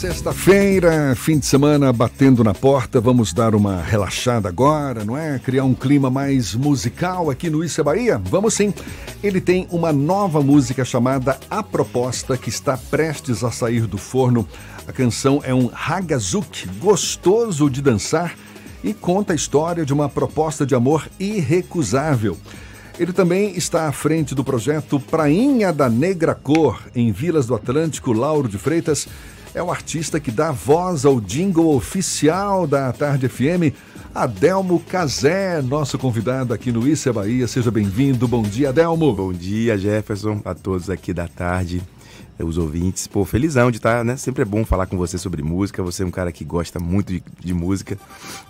Sexta-feira, fim de semana batendo na porta, vamos dar uma relaxada agora, não é? Criar um clima mais musical aqui no Isso é Bahia? Vamos sim! Ele tem uma nova música chamada A Proposta, que está prestes a sair do forno. A canção é um ragazuk gostoso de dançar e conta a história de uma proposta de amor irrecusável. Ele também está à frente do projeto Prainha da Negra Cor, em Vilas do Atlântico. Lauro de Freitas é o artista que dá voz ao jingle oficial da Tarde FM. Adelmo Cazé, nosso convidado aqui no Isso é Bahia. Seja bem-vindo. Bom dia, Adelmo. Bom dia, Jefferson, a todos aqui da tarde, os ouvintes. Pô, felizão de estar, né? Sempre é bom falar com você sobre música. Você é um cara que gosta muito de música.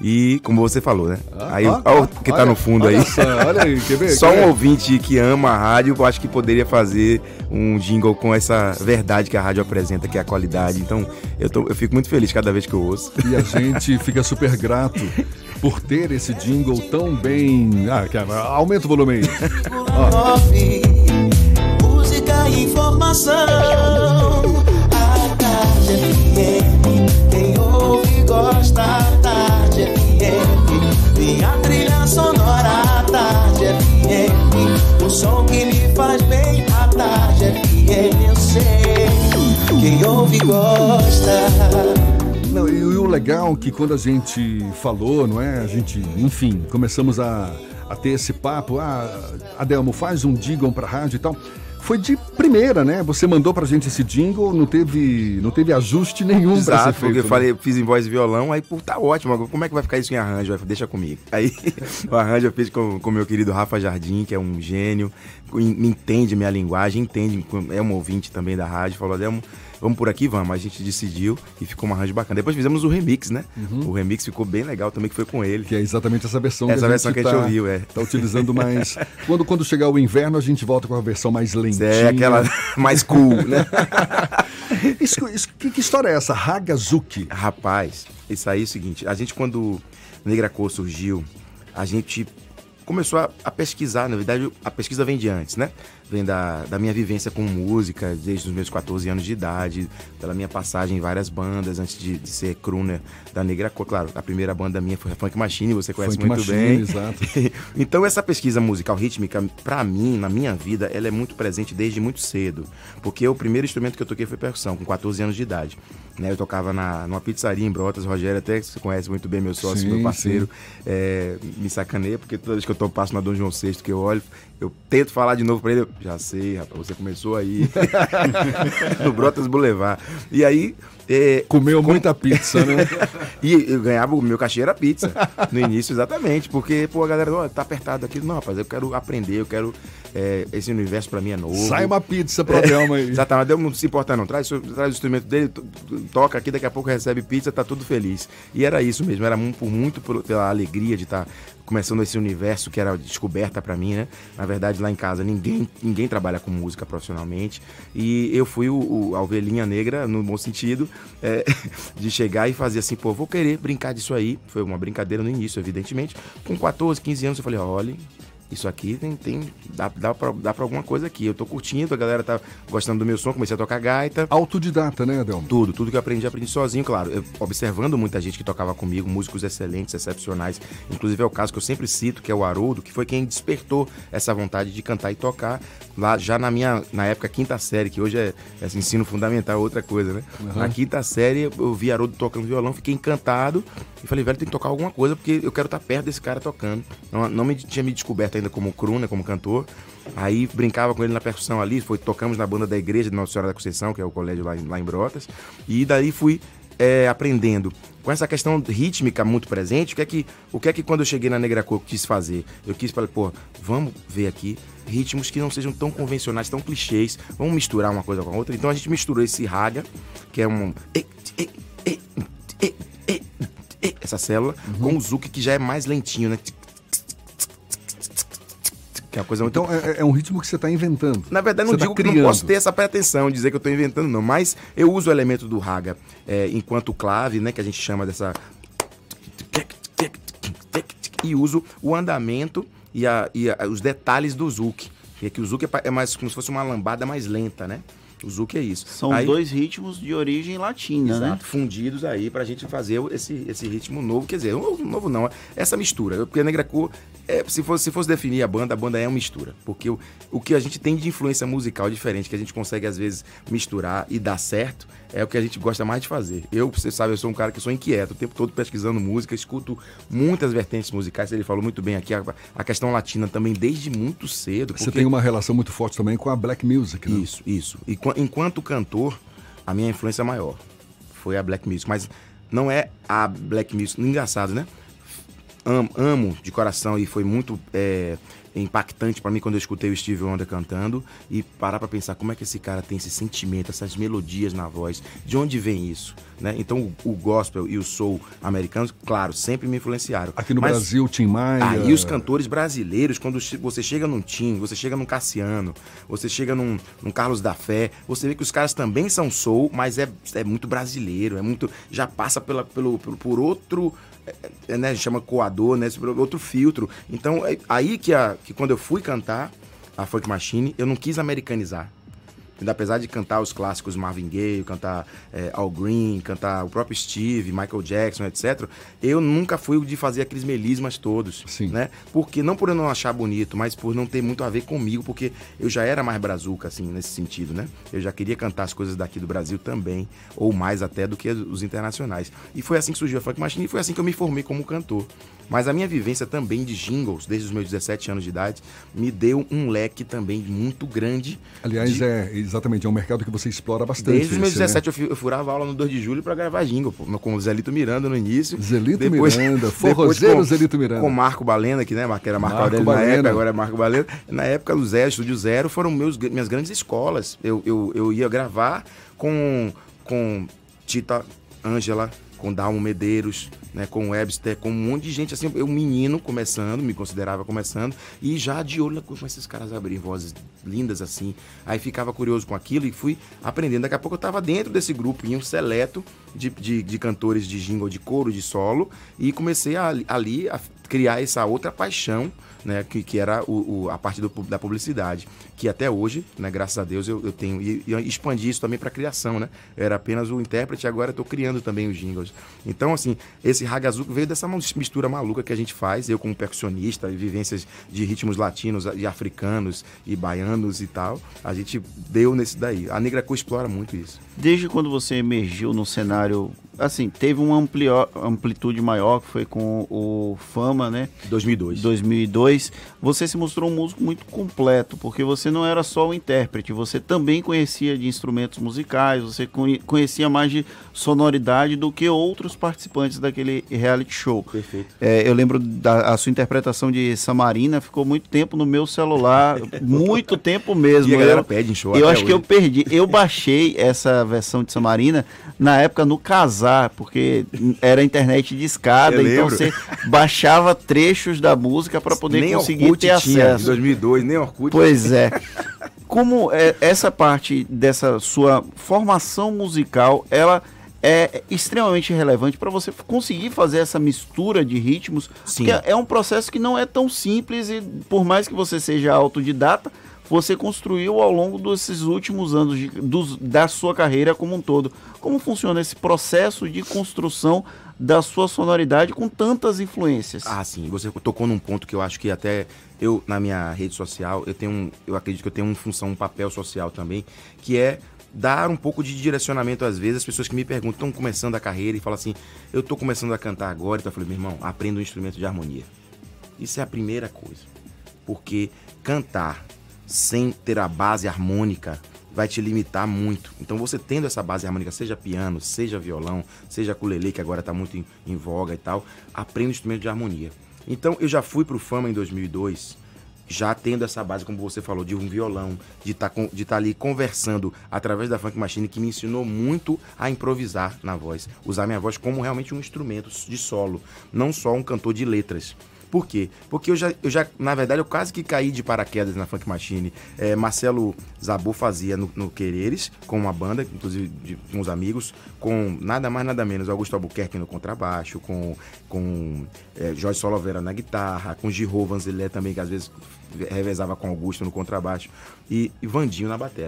E, como você falou, né? Aí, olha o que tá no fundo aí. Olha aí, quer ver? Só um ouvinte que ama a rádio, eu acho que poderia fazer um jingle com essa verdade que a rádio apresenta, que é a qualidade. Então, eu fico muito feliz cada vez que eu ouço. E a gente fica super grato por ter esse jingle tão bem... aumenta o volume aí. Informação, a Tarde FM, quem ouve gosta, a Tarde FM, minha trilha sonora, a Tarde FM, o som que me faz bem, a Tarde FM, eu sei, quem ouve gosta. Não, e o legal é que quando a gente falou, não é? A gente, enfim, começamos a ter esse papo, Adelmo, faz um jingle pra rádio e tal. Foi de primeira, né? Você mandou pra gente esse jingle, não teve ajuste nenhum. Exato, pra ser feito, porque eu falei, fiz em voz e violão, aí, tá ótimo, como é que vai ficar isso em arranjo? Falei, deixa comigo. Aí, o arranjo eu fiz com meu querido Rafa Jardim, que é um gênio, entende minha linguagem, entende, é um ouvinte também da rádio, falou, Adelmo, vamos por aqui, vamos. A gente decidiu e ficou um arranjo bacana. Depois fizemos o remix, né? Uhum. O remix ficou bem legal também, que foi com ele. Que é exatamente essa versão que a gente ouviu, é. Tá utilizando mais... quando chegar o inverno, a gente volta com a versão mais lentinha. É, aquela mais cool, né? Que história é essa? Hagazuki. Rapaz, isso aí é o seguinte. A gente, quando Negra Cor surgiu, a gente começou a pesquisar. Na verdade, a pesquisa vem de antes, né? Vem da minha vivência com música, desde os meus 14 anos de idade, pela minha passagem em várias bandas, antes de ser crooner da Negra Cor. Claro, a primeira banda minha foi a Funk Machine, você conhece Funk muito Machine, bem. Exato. Então, essa pesquisa musical rítmica, pra mim, na minha vida, ela é muito presente desde muito cedo, porque o primeiro instrumento que eu toquei foi percussão, com 14 anos de idade. Eu tocava numa pizzaria em Brotas, Rogério, até que você conhece muito bem, meu sócio, meu parceiro, me sacaneia, porque toda vez que eu passo na Dom João VI, que eu olho, eu tento falar de novo pra ele, já sei, rapaz, você começou aí, no Brotas Boulevard. E aí... comeu muita pizza, né? E eu ganhava, o meu cachê era pizza, no início, exatamente, porque, pô, a galera, tá apertado aqui, não, rapaz, eu quero aprender, eu quero, esse universo pra mim é novo. Sai uma pizza pra Adelmo aí. Exatamente, Adelmo não se importa não, traz o instrumento dele, toca aqui, daqui a pouco recebe pizza, tá tudo feliz. E era isso mesmo, era muito pela alegria de estar começando esse universo que era descoberta pra mim, né? Na verdade, lá em casa, ninguém trabalha com música profissionalmente. E eu fui a ovelhinha negra, no bom sentido, de chegar e fazer assim, pô, vou querer brincar disso aí. Foi uma brincadeira no início, evidentemente. Com 14, 15 anos, eu falei, olha... isso aqui dá pra alguma coisa aqui. Eu tô curtindo, a galera tá gostando do meu som, comecei a tocar gaita. Autodidata, né, Adelmo? Tudo que eu aprendi sozinho, claro. Eu, observando muita gente que tocava comigo, músicos excelentes, excepcionais. Inclusive é o caso que eu sempre cito, que é o Haroldo, que foi quem despertou essa vontade de cantar e tocar lá já na época, quinta série, que hoje é ensino fundamental, outra coisa, né? Uhum. Na quinta série, eu vi Haroldo tocando violão, fiquei encantado e falei, velho, tem que tocar alguma coisa, porque eu quero estar perto desse cara tocando. Não tinha me descoberto ainda como crooner, como cantor. Aí brincava com ele na percussão ali, tocamos na banda da igreja de Nossa Senhora da Conceição, que é o colégio lá em Brotas, e daí fui aprendendo. Com essa questão rítmica muito presente, o que é que quando eu cheguei na Negra Cor eu quis fazer? Eu quis falar, pô, vamos ver aqui ritmos que não sejam tão convencionais, tão clichês, vamos misturar uma coisa com a outra. Então a gente misturou esse raga, que é um... essa célula, com o zuki, que já é mais lentinho, né? Que é uma coisa muito... Então é um ritmo que você está inventando. Na verdade, não digo que não posso ter essa pretensão de dizer que eu estou inventando, não. Mas eu uso o elemento do raga enquanto clave, né, que a gente chama dessa... E uso o andamento e os detalhes do zouk. E aqui o zouk é mais como se fosse uma lambada mais lenta, né? O zouk é isso. São aí, dois ritmos de origem latina, exato, né? Fundidos aí pra gente fazer esse ritmo novo. Quer dizer, novo não, essa mistura. Porque a Negra Cor, se fosse definir a banda é uma mistura. Porque o que a gente tem de influência musical diferente, que a gente consegue às vezes misturar e dar certo, é o que a gente gosta mais de fazer. Eu, você sabe, eu sou um cara que sou inquieto, o tempo todo pesquisando música, escuto muitas vertentes musicais. Ele falou muito bem aqui, a questão latina também desde muito cedo. Porque... Você tem uma relação muito forte também com a black music, né? Isso. E enquanto cantor, a minha influência maior foi a black music. Mas não é a black music, engraçado, né? Amo de coração e foi muito impactante pra mim quando eu escutei o Stevie Wonder cantando e parar pra pensar como é que esse cara tem esse sentimento, essas melodias na voz, de onde vem isso, né? Então o gospel e o soul americanos, claro, sempre me influenciaram. Aqui no Brasil, Tim Maia... Aí os cantores brasileiros, quando você chega num Tim, você chega num Cassiano, você chega num Carlos da Fé, você vê que os caras também são soul, mas é muito brasileiro, é muito... Já passa por outro... Né, a gente chama coador, né, outro filtro. Então, é aí que quando eu fui cantar a Funk Machine, eu não quis americanizar. Apesar de cantar os clássicos Marvin Gaye, cantar Al Green, cantar o próprio Steve, Michael Jackson, etc., eu nunca fui o de fazer aqueles melismas todos. Sim. Né? Porque, não por eu não achar bonito, mas por não ter muito a ver comigo, porque eu já era mais brazuca, assim, nesse sentido, né? Eu já queria cantar as coisas daqui do Brasil também, ou mais até do que os internacionais. E foi assim que surgiu a Funk Machine e foi assim que eu me formei como cantor. Mas a minha vivência também de jingles, desde os meus 17 anos de idade, me deu um leque também muito grande. Aliás, exatamente, é um mercado que você explora bastante. Desde os meus 17, né? eu furava aula no 2 de julho pra gravar jingle, pô, com o Zelito Miranda no início. Zelito Miranda, forrozeiro Zelito Miranda. Com Marco Valença, que era Marco Aurélio na época, agora é Marco Valença. Na época, o Zé, Estúdio Zero, foram minhas grandes escolas. Eu ia gravar com Tita Ângela, com Dalmo Medeiros, né, com Webster, com um monte de gente, assim, eu menino começando, me considerava começando, e já de olho como esses caras abriam vozes lindas assim, aí ficava curioso com aquilo e fui aprendendo, daqui a pouco eu estava dentro desse grupo, em um seleto de cantores de jingle, de coro, de solo, e comecei a criar essa outra paixão, né, que era a parte da publicidade, que até hoje, né, graças a Deus, eu tenho, e expandi isso também para a criação, né? Eu era apenas o intérprete, agora eu estou criando também os jingles. Então, assim, esse ragazuco veio dessa mistura maluca que a gente faz, eu como percussionista, vivências de ritmos latinos e africanos e baianos e tal, a gente deu nesse daí. A Negra Cor explora muito isso. Desde quando você emergiu no cenário, assim, teve uma amplitude maior, que foi com o Fama, né? 2002. Você se mostrou um músico muito completo, porque você não era só o intérprete, você também conhecia de instrumentos musicais, você conhecia mais de sonoridade do que outros participantes daquele reality show. Perfeito. Eu lembro da sua interpretação de Samarina, ficou muito tempo no meu celular, muito tempo mesmo. E a galera pede em show. Eu acho que eu perdi. Eu baixei essa versão de Samarina na época no Casar, porque era internet discada, então você baixava trechos da música para poder nem conseguir Orkut ter tinha, acesso. Em 2002, nem Orkut. Pois é. Como essa parte dessa sua formação musical, ela é extremamente relevante para você conseguir fazer essa mistura de ritmos, sim, que é um processo que não é tão simples e por mais que você seja autodidata, você construiu ao longo desses últimos anos da sua carreira como um todo. Como funciona esse processo de construção da sua sonoridade com tantas influências? Ah, sim. Você tocou num ponto que eu acho que até eu, na minha rede social, eu acredito que eu tenho uma função, um papel social também, que é dar um pouco de direcionamento às vezes. As pessoas que me perguntam, estão começando a carreira e falam assim, eu estou começando a cantar agora. Então eu falei, meu irmão, aprenda um instrumento de harmonia. Isso é a primeira coisa. Porque cantar sem ter a base harmônica vai te limitar muito. Então você tendo essa base harmônica, seja piano, seja violão, seja ukulele, que agora está muito em voga e tal, aprenda o instrumento de harmonia. Então eu já fui para o Fama em 2002, já tendo essa base, como você falou, de um violão, de tá ali conversando através da Funk Machine, que me ensinou muito a improvisar na voz, usar minha voz como realmente um instrumento de solo, não só um cantor de letras. Por quê? Porque eu já na verdade, eu quase que caí de paraquedas na Funk Machine. Marcelo Zabô fazia no Quereres, com uma banda, inclusive com uns amigos, com nada mais, nada menos, Augusto Albuquerque no contrabaixo, com Jorge Soloveira na guitarra, com Giro Vanzelé também, que às vezes revezava com Augusto no contrabaixo, e Vandinho na bateria.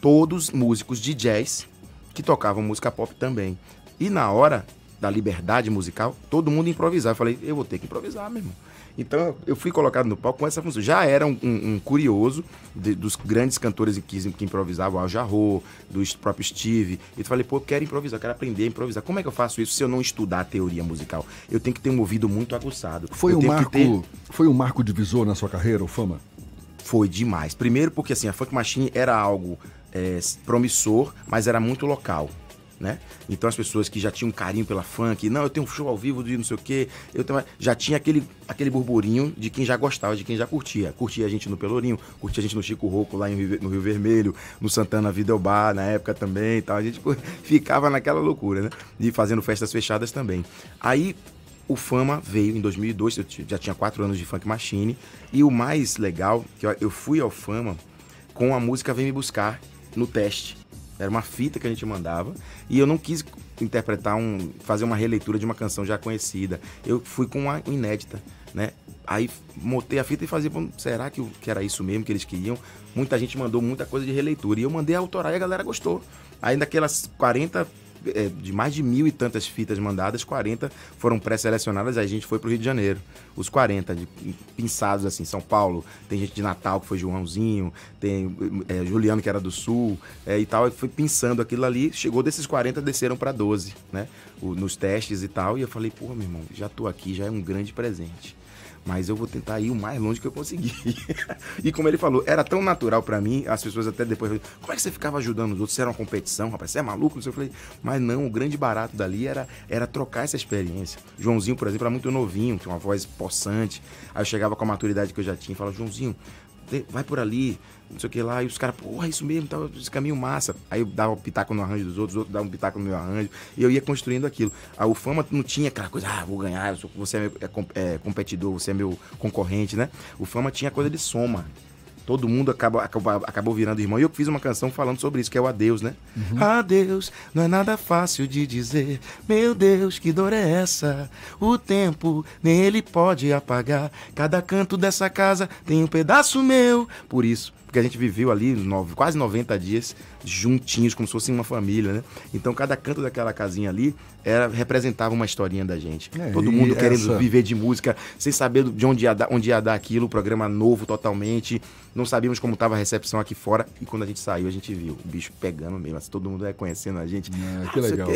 Todos músicos de jazz que tocavam música pop também. E na hora da liberdade musical, todo mundo improvisava. Eu falei, eu vou ter que improvisar, meu irmão. Então, eu fui colocado no palco com essa função. Já era um curioso dos grandes cantores que improvisavam, Al Jarreau, do próprio Steve. E eu falei, pô, eu quero improvisar, eu quero aprender a improvisar. Como é que eu faço isso se eu não estudar a teoria musical? Eu tenho que ter um ouvido muito aguçado. Foi um marco divisor na sua carreira, o Fama? Foi demais. Primeiro porque, assim, a Funk Machine era algo promissor, mas era muito local. Né? Então as pessoas que já tinham um carinho pela funk, não, eu tenho um show ao vivo de não sei o quê, eu tenho... já tinha aquele burburinho de quem já gostava, de quem já curtia. Curtia a gente no Pelourinho, curtia a gente no Chico Rocco, lá no Rio Vermelho, no Santana Videlbar, na época também e tal. A gente ficava naquela loucura, né? E fazendo festas fechadas também. Aí o Fama veio em 2002, eu já tinha 4 anos de Funk Machine, e o mais legal, que eu fui ao Fama com a música Vem Me Buscar no teste. Era uma fita que a gente mandava e eu não quis interpretar, fazer uma releitura de uma canção já conhecida. Eu fui com uma inédita, né? Aí montei a fita e fazia, será que era isso mesmo que eles queriam? Muita gente mandou muita coisa de releitura e eu mandei a autoral e a galera gostou. Aí daquelas 40, de mais de 1000 e tantas fitas mandadas, 40 foram pré-selecionadas, aí a gente foi pro Rio de Janeiro. Os 40, pinçados assim, São Paulo, tem gente de Natal que foi Joãozinho, tem Juliano que era do Sul, e tal, e foi pinçando aquilo ali, chegou desses 40, desceram pra 12, né, nos testes e tal, e eu falei, pô, meu irmão, já tô aqui, já é um grande presente. Mas eu vou tentar ir o mais longe que eu conseguir. E como ele falou, era tão natural pra mim, as pessoas até depois falaram, como é que você ficava ajudando os outros? Você era uma competição, rapaz, você é maluco? Eu falei, mas não, o grande barato dali era trocar essa experiência. Joãozinho, por exemplo, era muito novinho, tinha uma voz possante. Aí eu chegava com a maturidade que eu já tinha e falava, Joãozinho, vai por ali, não sei o que lá. E os caras, porra, é isso mesmo, tá, esse caminho massa. Aí eu dava um pitaco no arranjo dos outros, os outros davam um pitaco no meu arranjo. E eu ia construindo aquilo. A Fama não tinha aquela coisa, vou ganhar, você é meu competidor, você é meu concorrente, né? O Fama tinha coisa de soma. Todo mundo acabou virando irmão. E eu fiz uma canção falando sobre isso, que é o Adeus, né? Uhum. Adeus, não é nada fácil de dizer. Meu Deus, que dor é essa? O tempo, nem ele pode apagar. Cada canto dessa casa tem um pedaço meu. Por isso, porque a gente viveu ali quase 90 dias juntinhos, como se fosse uma família, né? Então, cada canto daquela casinha ali representava uma historinha da gente. Todo mundo querendo viver de música, sem saber de onde ia dar aquilo, programa novo totalmente. Não sabíamos como estava a recepção aqui fora. E quando a gente saiu, a gente viu o bicho pegando mesmo. Assim, todo mundo reconhecendo a gente. Que legal.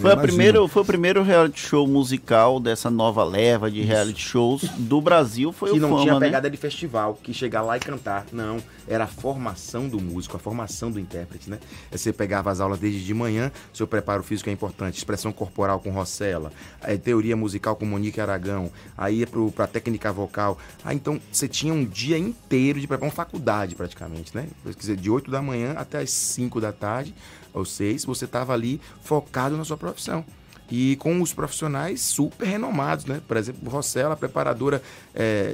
Foi o primeiro reality show musical dessa nova leva de reality shows do Brasil. Foi o Fama, né? Que não tinha pegada de festival, que chegar lá e cantar. Não, era a formação do músico, a formação do intérprete, né? Você pegava as aulas desde de manhã, seu preparo físico é importante, expressão corporal com Rossella, teoria musical com Monique Aragão, aí ia pra técnica vocal. Ah, então você tinha um dia inteiro de preparo, uma faculdade praticamente, né? Quer dizer, de 8 da manhã até as 5 da tarde, ou 6, você estava ali focado na sua profissão. E com os profissionais super renomados, né? Por exemplo, Rossella, preparadora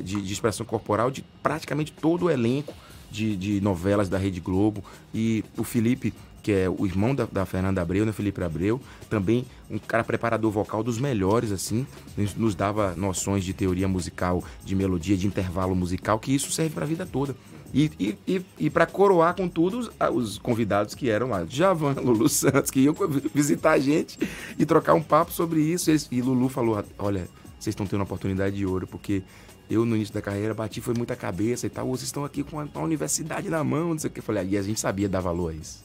de expressão corporal de praticamente todo o elenco de novelas da Rede Globo. E o Felipe, que é o irmão da Fernanda Abreu, né? Felipe Abreu, também um cara preparador vocal dos melhores, assim, nos dava noções de teoria musical, de melodia, de intervalo musical, que isso serve para a vida toda. E para coroar com tudo os convidados que eram lá, Javan, Lulu Santos, que iam visitar a gente e trocar um papo sobre isso. E Lulu falou, olha, vocês estão tendo uma oportunidade de ouro, porque eu no início da carreira bati, foi muita cabeça e tal, vocês estão aqui com a universidade na mão, não sei o que. Eu falei, e a gente sabia dar valor a isso.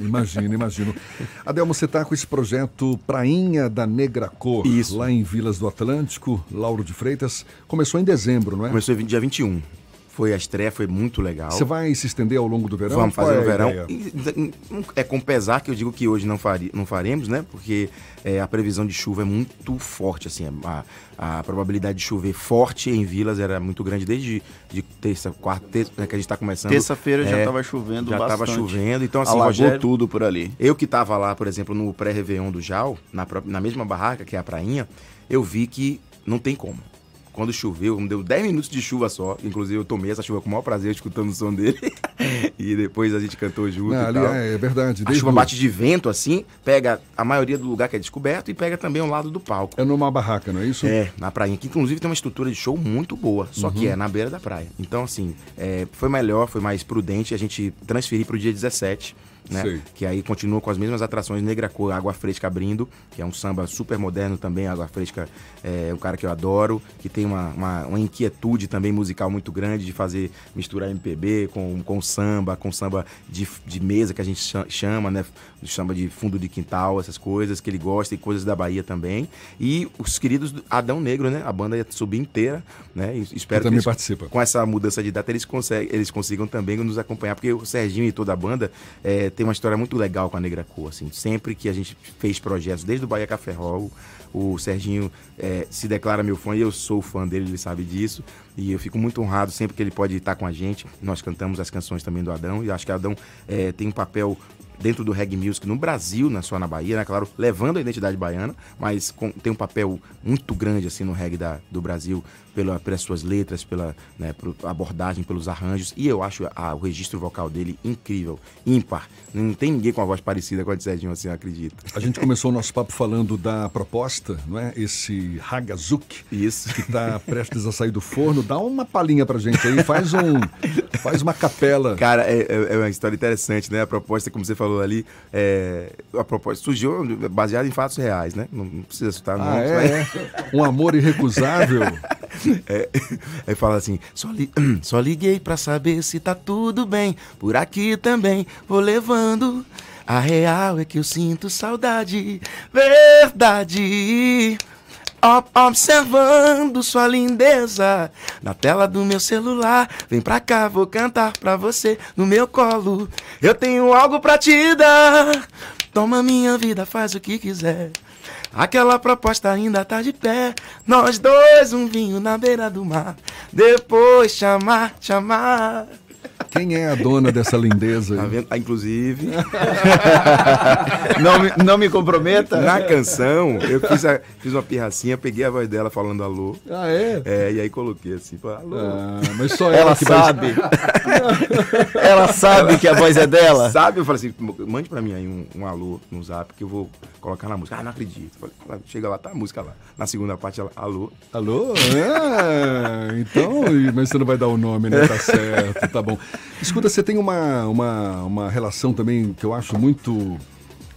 Imagino. Adelmo, você está com esse projeto Prainha da Negra Cor, isso, lá em Vilas do Atlântico, Lauro de Freitas. Começou em dezembro, não é? Começou dia 21. Foi a estreia, foi muito legal. Você vai se estender ao longo do verão? Vamos fazer no verão. É com pesar que eu digo que hoje não faremos, né? Porque a previsão de chuva é muito forte, assim. A probabilidade de chover forte em Vilas era muito grande desde de terça, quarta, terça, que a gente está começando. Terça-feira já estava chovendo já bastante. Já estava chovendo, então assim, alagou tudo por ali. Eu que estava lá, por exemplo, no pré-réveillon do Jau, na mesma barraca que é a Prainha, eu vi que não tem como. quando choveu, me deu 10 minutos de chuva só. Inclusive, eu tomei essa chuva com o maior prazer, escutando o som dele. E depois a gente cantou junto. Não, e tal. É verdade. A chuva bate de vento, assim, pega a maioria do lugar que é descoberto e pega também o lado do palco. É numa barraca, não é isso? É, na prainha, que inclusive tem uma estrutura de show muito boa, só que é na beira da praia. Então, assim, foi melhor, foi mais prudente a gente transferir para o dia 17. Né? Que aí continua com as mesmas atrações, Negra Cor, Água Fresca abrindo, que é um samba super moderno também. Água Fresca é um cara que eu adoro, que tem uma inquietude também musical muito grande de fazer, misturar MPB com samba de mesa, que a gente chama, né? Samba de fundo de quintal, essas coisas que ele gosta, e coisas da Bahia também. E os queridos Adão Negro, né? A banda ia subir inteira, né? E espero que eles, com essa mudança de data, eles consigam também nos acompanhar, porque o Serginho e toda a banda tem uma história muito legal com a Negra Cor, assim. Sempre que a gente fez projetos, desde o Bahia Café Hall, o Serginho se declara meu fã, e eu sou fã dele, ele sabe disso. E eu fico muito honrado sempre que ele pode estar com a gente. Nós cantamos as canções também do Adão, e acho que o Adão tem um papel dentro do reggae music no Brasil, não só na Bahia, né? Claro, levando a identidade baiana, mas tem um papel muito grande assim no reggae do Brasil, pelas suas letras, pela né, abordagem, pelos arranjos. E eu acho o registro vocal dele incrível, ímpar. Não tem ninguém com a voz parecida com a de Serginho, assim, eu acredito. A gente começou o nosso papo falando da proposta, não é? Esse Hagazuk, isso, que está prestes a sair do forno. Dá uma palhinha pra gente aí, faz uma capela. Cara, é uma história interessante, né? A proposta, como você falou ali, a proposta surgiu baseada em fatos reais, né? Não precisa citar nomes. Um amor irrecusável. Aí fala assim: só liguei pra saber se tá tudo bem. Por aqui também vou levando. A real é que eu sinto saudade. Verdade. Observando sua lindeza na tela do meu celular. Vem pra cá, vou cantar pra você no meu colo. Eu tenho algo pra te dar. Toma minha vida, faz o que quiser. Aquela proposta ainda tá de pé. Nós dois, um vinho na beira do mar. Depois chamar. Quem é a dona dessa lindeza? Tá vendo? Inclusive. Não me comprometa? Na canção, eu fiz uma pirracinha, peguei a voz dela falando alô. Ah, é? E aí coloquei assim, alô. Ah, mas só ela que sabe. Ela sabe que a voz é dela? Sabe, eu falei assim, mande pra mim aí um alô no zap que eu vou colocar na música. Ah, não acredito. Falei, chega lá, tá a música lá. Na segunda parte, ela, alô. Alô? É, então, mas você não vai dar o nome, né? Tá certo, tá bom. Escuta, você tem uma relação também que eu acho muito,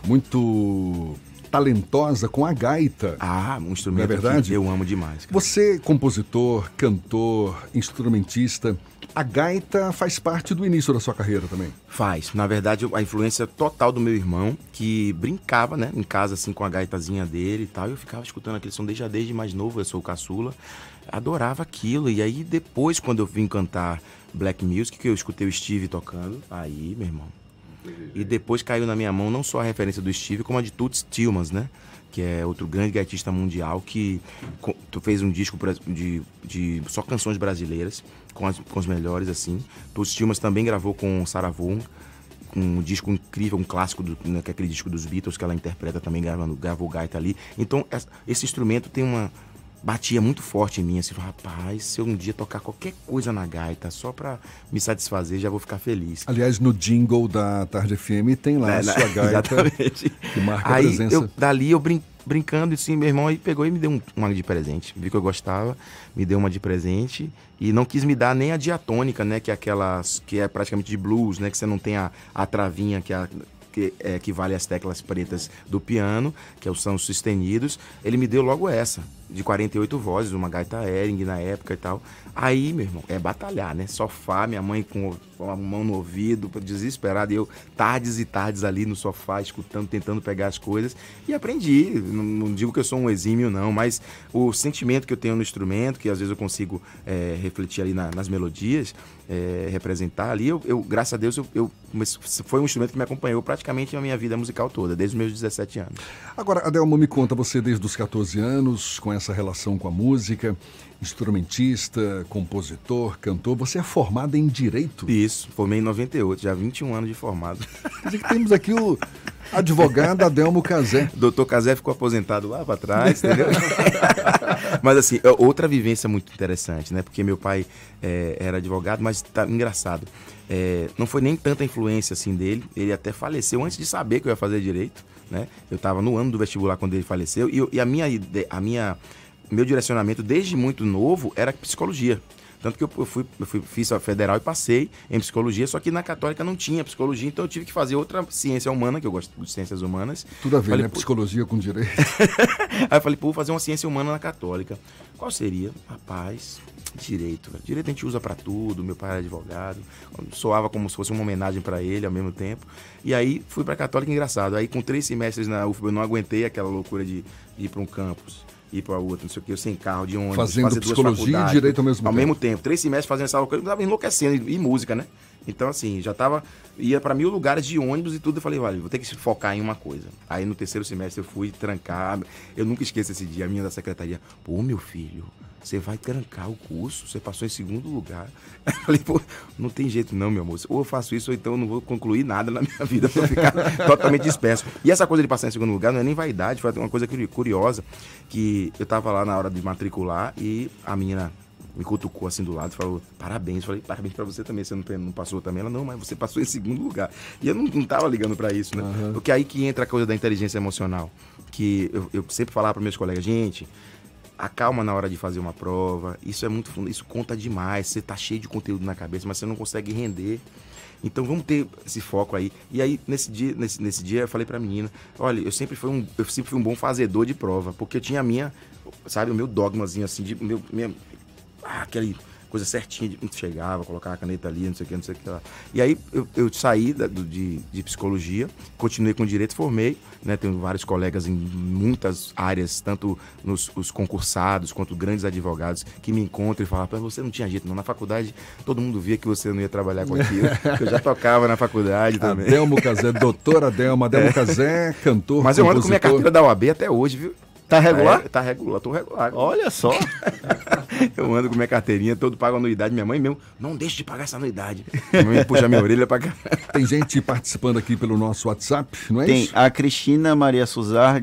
muito talentosa com a gaita. Ah, um instrumento, não é verdade? Que eu amo demais, cara. Você, compositor, cantor, instrumentista, a gaita faz parte do início da sua carreira também? Faz. Na verdade, a influência total do meu irmão, que brincava, né, em casa, assim, com a gaitazinha dele e tal. Eu ficava escutando aquele som desde mais novo, eu sou o caçula. Adorava aquilo. E aí, depois, quando eu vim cantar Black Music, que eu escutei o Steve tocando, aí, meu irmão. E depois caiu na minha mão não só a referência do Steve, como a de Toots Thielemans, né? Que é outro grande gaitista mundial, que fez um disco de só canções brasileiras, com os melhores, assim. Toots Thielemans também gravou com o Saravon, um disco incrível, um clássico, né, que é aquele disco dos Beatles, que ela interpreta também, gravou gaita ali. Então, esse instrumento tem uma... batia muito forte em mim, assim, rapaz, se eu um dia tocar qualquer coisa na gaita só pra me satisfazer, já vou ficar feliz. Aliás, no jingle da Tarde FM tem lá a sua gaita, exatamente, que marca aí, a presença. Dali eu brincando, e assim, meu irmão aí pegou e me deu uma de presente. Viu que eu gostava, me deu uma de presente e não quis me dar nem a diatônica, né, que é aquelas que é praticamente de blues, né, que você não tem a travinha que é a... que equivale às teclas pretas do piano, que são os sustenidos. Ele me deu logo essa, de 48 vozes, uma gaita Hering na época e tal. Aí, meu irmão, é batalhar, né? Sofá, minha mãe com a mão no ouvido, desesperada, e eu tardes e tardes ali no sofá, escutando, tentando pegar as coisas. E aprendi, não digo que eu sou um exímio, não, mas o sentimento que eu tenho no instrumento, que às vezes eu consigo refletir ali nas melodias, representar ali, graças a Deus, foi um instrumento que me acompanhou praticamente a minha vida musical toda, desde os meus 17 anos. Agora, Adelmo, me conta, você desde os 14 anos, com essa relação com a música, instrumentista, compositor, cantor, você é formado em Direito? Isso, formei em 98, já 21 anos de formado. Quer dizer que temos aqui Advogado Adelmo Cazé. Doutor Cazé ficou aposentado lá para trás, entendeu? Mas assim, outra vivência muito interessante, né? Porque meu pai era advogado, mas tá engraçado. Não foi nem tanta influência assim dele, ele até faleceu antes de saber que eu ia fazer direito, né? Eu estava no ano do vestibular quando ele faleceu e meu direcionamento desde muito novo era psicologia. Tanto que eu fiz a federal e passei em psicologia, só que na católica não tinha psicologia, então eu tive que fazer outra ciência humana, que eu gosto de ciências humanas. Tudo a ver, né? Psicologia com direito. Aí eu falei, vou fazer uma ciência humana na católica. Qual seria? Rapaz, direito. Velho. Direito a gente usa pra tudo, meu pai era advogado, soava como se fosse uma homenagem pra ele ao mesmo tempo. E aí fui pra católica, engraçado. Aí com 3 semestres na UFB eu não aguentei aquela loucura de ir pra um campus. Ir para outra, não sei o que, eu sem carro, de ônibus, fazendo psicologia e direito ao mesmo tempo. 3 semestres fazendo essa loucura, eu tava enlouquecendo, e música, né? Então, assim, ia para 1000 lugares de ônibus e tudo, eu falei, vale, vou ter que focar em uma coisa. Aí, no 3º semestre, eu fui trancar, eu nunca esqueço esse dia, a minha da secretaria, pô, meu filho, você vai trancar o curso, você passou em 2º lugar. Eu falei, pô, não tem jeito não, meu amor, ou eu faço isso, ou então eu não vou concluir nada na minha vida, vou ficar totalmente disperso. E essa coisa de passar em 2º lugar não é nem vaidade, foi uma coisa curiosa, que eu tava lá na hora de matricular e a menina me cutucou assim do lado e falou, parabéns. Eu falei, parabéns pra você também, você não passou também? Ela, não, mas você passou em 2º lugar. E eu não tava ligando pra isso, né? Uhum. Porque aí que entra a coisa da inteligência emocional, que eu sempre falava pros meus colegas, gente, acalma na hora de fazer uma prova, isso é muito fundo, isso conta demais, você tá cheio de conteúdo na cabeça, mas você não consegue render, então vamos ter esse foco aí. E aí nesse dia eu falei pra menina, olha, eu sempre fui um bom fazedor de prova, porque eu tinha a minha, sabe, o meu dogmazinho assim, aquela coisa certinha, chegava, colocava a caneta ali, não sei o que lá. E aí eu saí de psicologia, continuei com direito, formei, né, tenho vários colegas em muitas áreas, tanto os concursados quanto grandes advogados que me encontram e falam, você não tinha jeito não, na faculdade todo mundo via que você não ia trabalhar com aquilo, que eu já tocava na faculdade também. Adelmo Cazé, doutora Adelmo Cazé, cantor, mas eu ando com minha carteira da OAB até hoje, viu? Tá regular? Tá regular, tô regular. Olha só. Eu ando com minha carteirinha, todo pago anuidade. Minha mãe mesmo, não deixe de pagar essa anuidade. Minha mãe puxa minha orelha pra cá. Tem gente participando aqui pelo nosso WhatsApp, não é? Tem isso? A Cristina Maria Suzar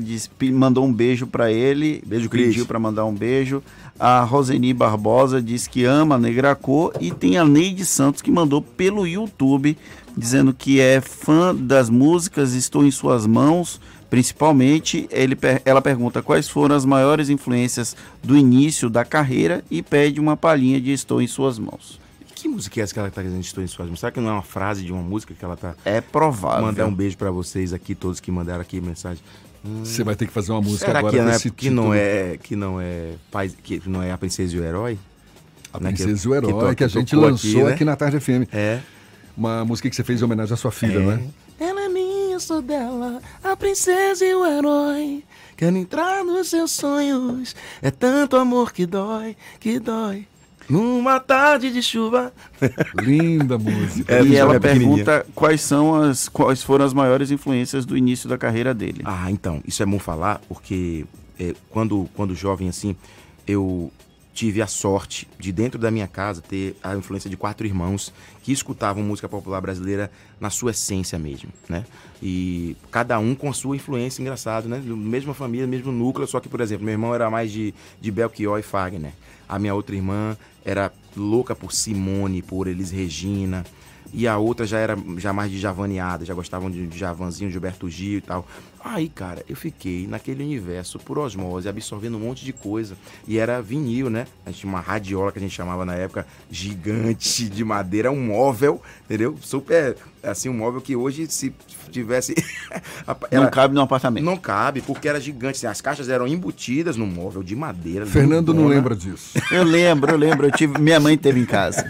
mandou um beijo pra ele. Beijo, Cris. Pediu pra mandar um beijo. A Roseni Barbosa diz que ama a Negra Cor. E tem a Neide Santos que mandou pelo YouTube, dizendo que é fã das músicas, estou em suas mãos. Principalmente, ela pergunta quais foram as maiores influências do início da carreira e pede uma palhinha de Estou em Suas Mãos. Que música é essa que ela está dizendo, Estou em Suas Mãos? Será que não é uma frase de uma música que ela está... É provável. Mandar um beijo para vocês aqui, todos que mandaram aqui mensagem. Você vai ter que fazer uma música será agora nesse título. Será que não é A Princesa e o Herói? A Princesa e o Herói, que a gente lançou aqui, né? Aqui na Tarde FM. É. Uma música que você fez em homenagem à sua filha, né? Ela é minha, eu sou dela, a princesa e o herói. Quero entrar nos seus sonhos, é tanto amor que dói, que dói. Numa tarde de chuva. Linda música. E ela pergunta quais foram as maiores influências do início da carreira dele. Ah, então, isso é bom falar, porque quando jovem assim, eu tive a sorte de, dentro da minha casa, ter a influência de 4 irmãos que escutavam música popular brasileira na sua essência mesmo, né? E cada um com a sua influência, engraçado, né? Mesma família, mesmo núcleo, só que, por exemplo, meu irmão era mais de Belchior e Fagner. A minha outra irmã era louca por Simone, por Elis Regina. E a outra já era mais de javaneada, já gostavam de Javanzinho, Gilberto Gil e tal. Aí, cara, eu fiquei naquele universo por osmose, absorvendo um monte de coisa. E era vinil, né? A gente tinha uma radiola que a gente chamava na época, gigante, de madeira, um móvel, entendeu? Super, assim, um móvel que hoje se tivesse... Não cabe no apartamento. Não cabe, porque era gigante. Assim, as caixas eram embutidas num móvel de madeira. Fernando não lembra disso. Eu lembro. Minha mãe teve em casa.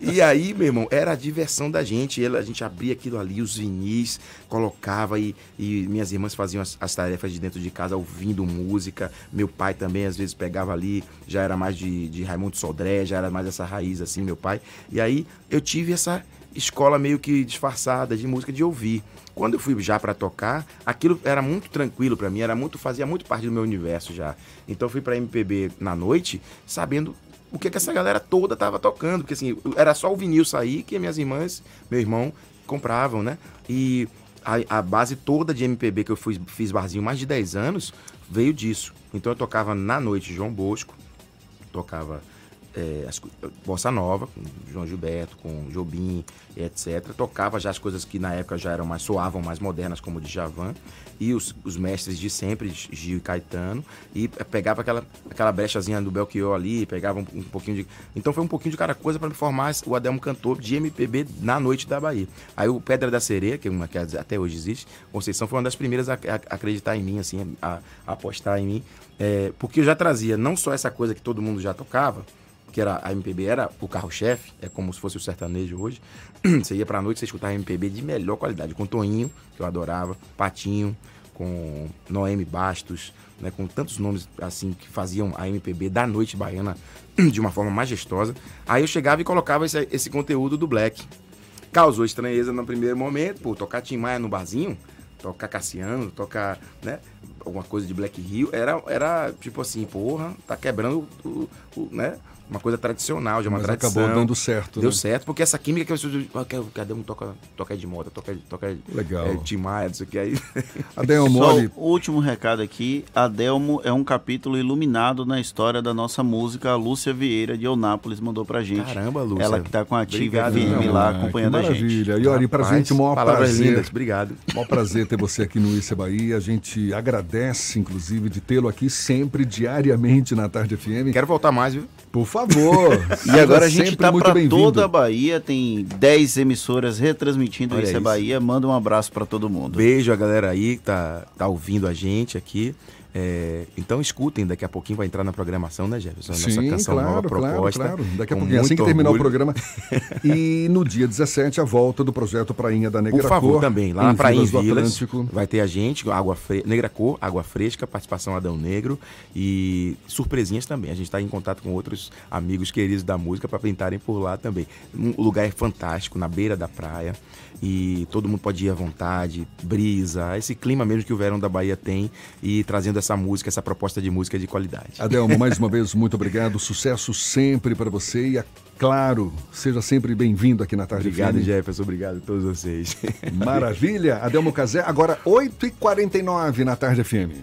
E aí, meu irmão, era de versão da gente, a gente abria aquilo ali, os vinis, colocava e minhas irmãs faziam as tarefas de dentro de casa ouvindo música, meu pai também às vezes pegava ali, já era mais de Raimundo Sodré, já era mais essa raiz assim, meu pai, e aí eu tive essa escola meio que disfarçada de música, de ouvir. Quando eu fui já para tocar, aquilo era muito tranquilo para mim, fazia muito parte do meu universo já, então eu fui para MPB na noite, sabendo o que essa galera toda tava tocando, porque assim, era só o vinil sair que minhas irmãs, meu irmão, compravam, né? E a base toda de MPB que eu fiz barzinho mais de 10 anos veio disso. Então eu tocava na noite João Bosco, tocava Bossa Nova, com João Gilberto, com Jobim, etc. Tocava já as coisas que na época já eram mais, soavam mais modernas, como o de Javan, e os mestres de sempre, Gil e Caetano, e pegava aquela brechazinha do Belchior ali, pegava um pouquinho de... Então foi um pouquinho de cada coisa para me formar o Adelmo cantor de MPB na noite da Bahia. Aí o Pedra da Sereia, que é uma que até hoje existe, Conceição foi uma das primeiras a acreditar em mim, assim, a apostar em mim, porque eu já trazia não só essa coisa que todo mundo já tocava, que era a MPB, era o carro-chefe, é como se fosse o sertanejo hoje. Você ia pra noite, você escutava MPB de melhor qualidade, com Toninho, que eu adorava, Patinho, com Noemi Bastos, né, com tantos nomes assim que faziam a MPB da noite baiana de uma forma majestosa. Aí eu chegava e colocava esse conteúdo do Black. Causou estranheza no primeiro momento, pô, tocar Tim Maia no barzinho, tocar Cassiano, tocar, né, alguma coisa de Black Hill, era tipo assim, porra, tá quebrando né, uma coisa tradicional, de uma Mas tradição. Mas acabou dando certo. Deu certo, porque essa química que as pessoas... Cadê um toca de moda, toca Legal. Tim Maia, não sei o que aí. Adelmo, o último recado aqui. Adelmo é um capítulo iluminado na história da nossa música. A Lúcia Vieira de Eunápolis mandou pra gente. Caramba, Lúcia. Ela que tá com a Ativa FM lá, acompanhando a gente. Maravilha. E olha, pra gente, o maior prazer. Lindas, obrigado. O maior prazer ter você aqui no Isso é Bahia. A gente agradece, inclusive, de tê-lo aqui sempre, diariamente, na Tarde FM. Quero voltar mais, viu? Por favor. E agora a gente tá para toda a Bahia, tem 10 emissoras retransmitindo Isso é Bahia. Manda um abraço para todo mundo. Beijo a galera aí que tá ouvindo a gente aqui. Então escutem, daqui a pouquinho vai entrar na programação, né, Jefferson? Nossa canção nova, proposta. Claro. Daqui a pouquinho, assim que terminar o programa. E no dia 17, a volta do projeto Prainha da Negra Cor. Por favor, também. Lá na Prainha do Atlântico vai ter a gente, Negra Cor, Água Fresca, participação Adão Negro e surpresinhas também. A gente está em contato com outros amigos queridos da música para pintarem por lá também. O lugar é fantástico, na beira da praia. E todo mundo pode ir à vontade, brisa, esse clima mesmo que o verão da Bahia tem, e trazendo essa música, essa proposta de música de qualidade. Adelmo, mais uma vez, muito obrigado, sucesso sempre para você e, claro, seja sempre bem-vindo aqui na Tarde. Obrigado, Jefferson, obrigado a todos vocês. Maravilha, Adelmo Cazé, agora 8h49 na Tarde FM.